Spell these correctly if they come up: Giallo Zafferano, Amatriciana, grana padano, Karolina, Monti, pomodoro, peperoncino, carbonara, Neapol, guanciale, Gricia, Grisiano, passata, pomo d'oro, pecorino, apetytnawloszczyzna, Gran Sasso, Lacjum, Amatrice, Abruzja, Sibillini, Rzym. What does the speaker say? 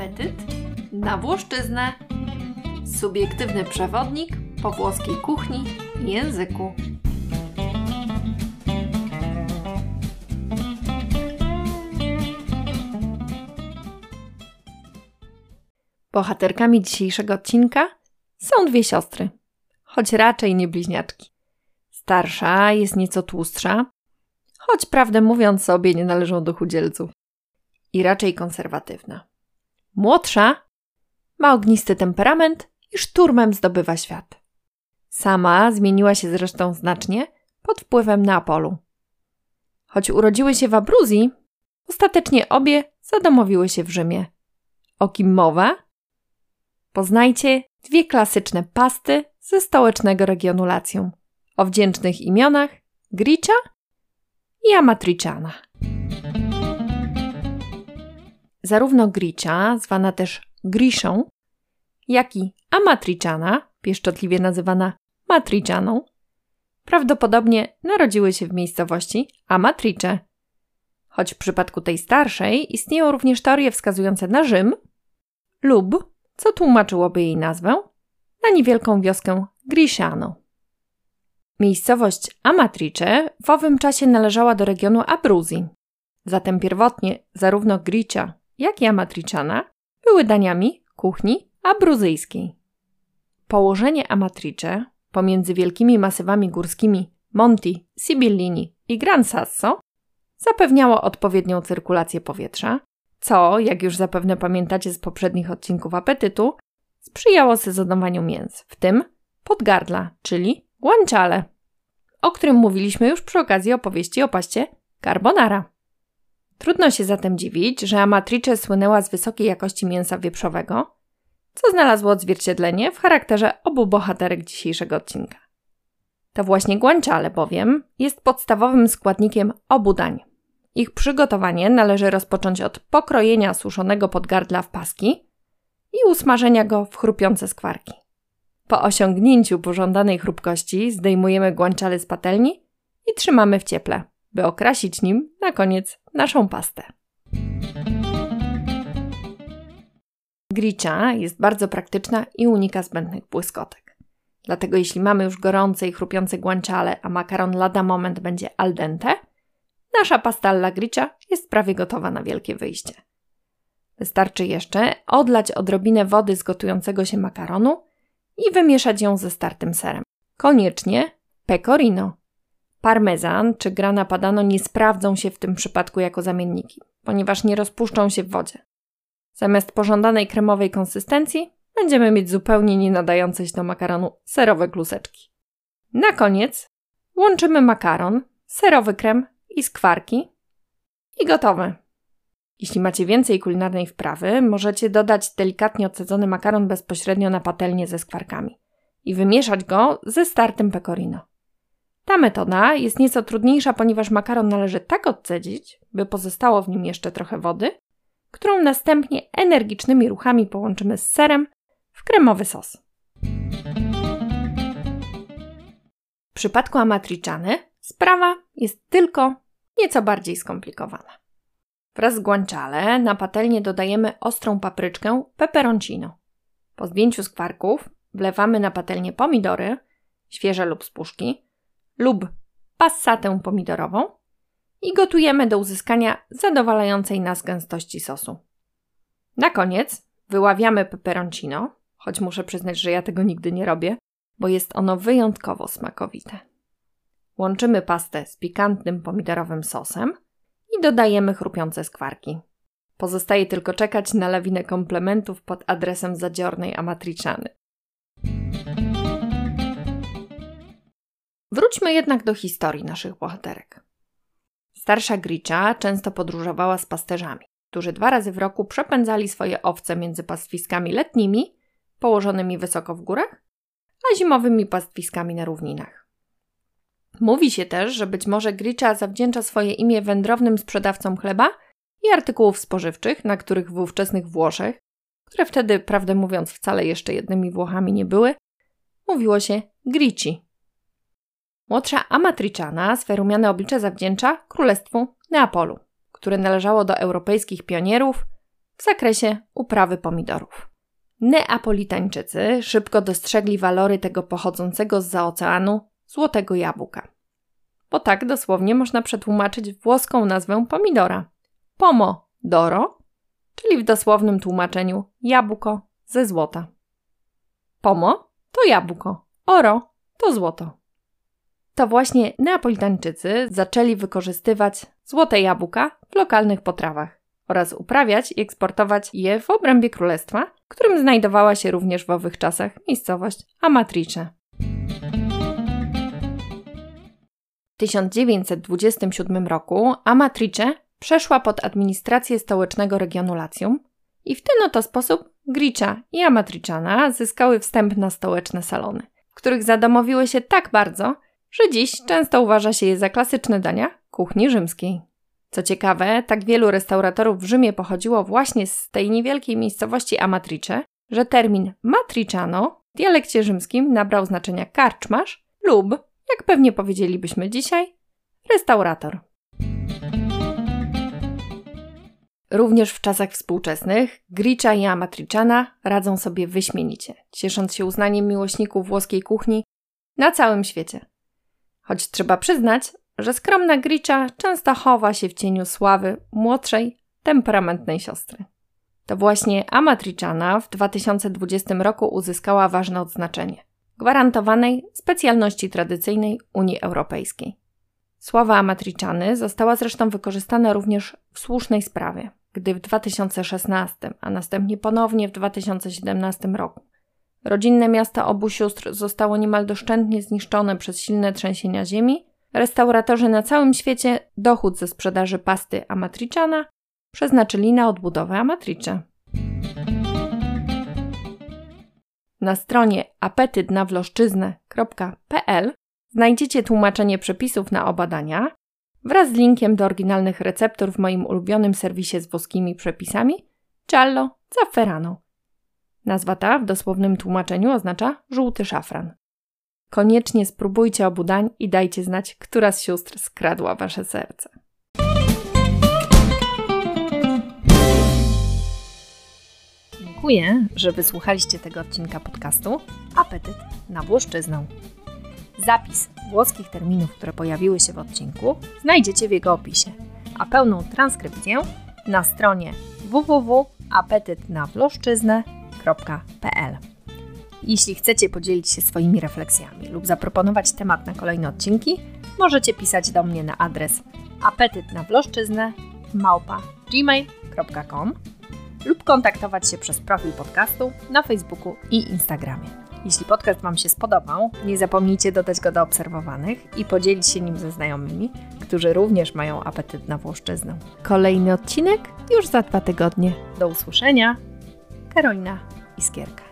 apetyt na włoszczyznę. Subiektywny przewodnik po włoskiej kuchni i języku. Bohaterkami dzisiejszego odcinka są dwie siostry, choć raczej nie bliźniaczki. Starsza jest nieco tłustsza, choć prawdę mówiąc sobie nie należą do chudzielców i raczej konserwatywna. Młodsza ma ognisty temperament i szturmem zdobywa świat. Sama zmieniła się zresztą znacznie pod wpływem Neapolu. Choć urodziły się w Abruzji, ostatecznie obie zadomowiły się w Rzymie. O kim mowa? Poznajcie dwie klasyczne pasty ze stołecznego regionu Lacjum o wdzięcznych imionach Gricia i Amatriciana. Zarówno Gricia, zwana też Grisią, jak i Amatriciana, pieszczotliwie nazywana Matricianą, prawdopodobnie narodziły się w miejscowości Amatrice. Choć w przypadku tej starszej istnieją również teorie wskazujące na Rzym lub, co tłumaczyłoby jej nazwę, na niewielką wioskę Grisiano. Miejscowość Amatrice w owym czasie należała do regionu Abruzji, zatem pierwotnie zarówno Gricia, jak i Amatriciana były daniami kuchni abruzyjskiej. Położenie Amatrice pomiędzy wielkimi masywami górskimi Monti, Sibillini i Gran Sasso zapewniało odpowiednią cyrkulację powietrza, co, jak już zapewne pamiętacie z poprzednich odcinków apetytu, sprzyjało sezonowaniu mięs, w tym podgardla, czyli guanciale, o którym mówiliśmy już przy okazji opowieści o paście carbonara. Trudno się zatem dziwić, że Amatrice słynęła z wysokiej jakości mięsa wieprzowego, co znalazło odzwierciedlenie w charakterze obu bohaterek dzisiejszego odcinka. To właśnie guanciale bowiem jest podstawowym składnikiem obu dań. Ich przygotowanie należy rozpocząć od pokrojenia suszonego podgardla w paski i usmażenia go w chrupiące skwarki. Po osiągnięciu pożądanej chrupkości zdejmujemy guanciale z patelni i trzymamy w cieple, by okrasić nim na koniec naszą pastę. Gricia jest bardzo praktyczna i unika zbędnych błyskotek. Dlatego jeśli mamy już gorące i chrupiące guanciale, a makaron lada moment będzie al dente, nasza pasta alla gricia jest prawie gotowa na wielkie wyjście. Wystarczy jeszcze odlać odrobinę wody z gotującego się makaronu i wymieszać ją ze startym serem. Koniecznie pecorino. Parmezan czy grana padano nie sprawdzą się w tym przypadku jako zamienniki, ponieważ nie rozpuszczą się w wodzie. Zamiast pożądanej kremowej konsystencji będziemy mieć zupełnie nie nadające się do makaronu serowe kluseczki. Na koniec łączymy makaron, serowy krem i skwarki i gotowe. Jeśli macie więcej kulinarnej wprawy, możecie dodać delikatnie odcedzony makaron bezpośrednio na patelnię ze skwarkami i wymieszać go ze startym pecorino. Ta metoda jest nieco trudniejsza, ponieważ makaron należy tak odcedzić, by pozostało w nim jeszcze trochę wody, którą następnie energicznymi ruchami połączymy z serem w kremowy sos. W przypadku Amatriciany sprawa jest tylko nieco bardziej skomplikowana. Wraz z guanciale na patelnię dodajemy ostrą papryczkę peperoncino. Po zdjęciu skwarków wlewamy na patelnię pomidory, świeże lub z puszki, lub passatę pomidorową i gotujemy do uzyskania zadowalającej nas gęstości sosu. Na koniec wyławiamy peperoncino, choć muszę przyznać, że ja tego nigdy nie robię, bo jest ono wyjątkowo smakowite. Łączymy pastę z pikantnym pomidorowym sosem i dodajemy chrupiące skwarki. Pozostaje tylko czekać na lawinę komplementów pod adresem zadziornej Amatriciany. Wróćmy jednak do historii naszych bohaterek. Starsza Gricia często podróżowała z pasterzami, którzy 2 razy w roku przepędzali swoje owce między pastwiskami letnimi, położonymi wysoko w górach, a zimowymi pastwiskami na równinach. Mówi się też, że być może Gricia zawdzięcza swoje imię wędrownym sprzedawcom chleba i artykułów spożywczych, na których w ówczesnych Włoszech, które wtedy, prawdę mówiąc, wcale jeszcze jednymi Włochami nie były, mówiło się Grici. Młodsza Amatriciana swe rumiane oblicze zawdzięcza Królestwu Neapolu, które należało do europejskich pionierów, w zakresie uprawy pomidorów. Neapolitańczycy szybko dostrzegli walory tego pochodzącego zza oceanu złotego jabłka, bo tak dosłownie można przetłumaczyć włoską nazwę pomidora – pomo d'oro, czyli w dosłownym tłumaczeniu jabłko ze złota. Pomo to jabłko, oro to złoto. To właśnie Neapolitańczycy zaczęli wykorzystywać złote jabłka w lokalnych potrawach oraz uprawiać i eksportować je w obrębie królestwa, którym znajdowała się również w owych czasach miejscowość Amatrice. W 1927 roku Amatrice przeszła pod administrację stołecznego regionu Lacjum i w ten oto sposób Gricia i Amatriciana zyskały wstęp na stołeczne salony, w których zadomowiły się tak bardzo, że dziś często uważa się je za klasyczne dania kuchni rzymskiej. Co ciekawe, tak wielu restauratorów w Rzymie pochodziło właśnie z tej niewielkiej miejscowości Amatrice, że termin matriciano w dialekcie rzymskim nabrał znaczenia karczmarz lub, jak pewnie powiedzielibyśmy dzisiaj, restaurator. Również w czasach współczesnych Gricia i Amatriciana radzą sobie wyśmienicie, ciesząc się uznaniem miłośników włoskiej kuchni na całym świecie. Choć trzeba przyznać, że skromna Gricia często chowa się w cieniu sławy młodszej, temperamentnej siostry. To właśnie Amatriciana w 2020 roku uzyskała ważne odznaczenie gwarantowanej specjalności tradycyjnej Unii Europejskiej. Sława Amatriciany została zresztą wykorzystana również w słusznej sprawie, gdy w 2016, a następnie ponownie w 2017 roku rodzinne miasto obu sióstr zostało niemal doszczętnie zniszczone przez silne trzęsienia ziemi, restauratorzy na całym świecie dochód ze sprzedaży pasty Amatriciana przeznaczyli na odbudowę Amatrice. Na stronie apetytnawłoszczyznę.pl znajdziecie tłumaczenie przepisów na oba dania wraz z linkiem do oryginalnych receptur w moim ulubionym serwisie z włoskimi przepisami Giallo Zafferano. Nazwa ta w dosłownym tłumaczeniu oznacza żółty szafran. Koniecznie spróbujcie obu dań i dajcie znać, która z sióstr skradła wasze serce. Dziękuję, że wysłuchaliście tego odcinka podcastu Apetyt na włoszczyznę. Zapis włoskich terminów, które pojawiły się w odcinku, znajdziecie w jego opisie, a pełną transkrypcję na stronie www.apetytnawłoszczyznę.pl. Jeśli chcecie podzielić się swoimi refleksjami lub zaproponować temat na kolejne odcinki, możecie pisać do mnie na adres apetytnawłoszczyznę@gmail.com lub kontaktować się przez profil podcastu na Facebooku i Instagramie. Jeśli podcast Wam się spodobał, nie zapomnijcie dodać go do obserwowanych i podzielić się nim ze znajomymi, którzy również mają apetyt na włoszczyznę. Kolejny odcinek już za 2 tygodnie. Do usłyszenia. Karolina Iskierka.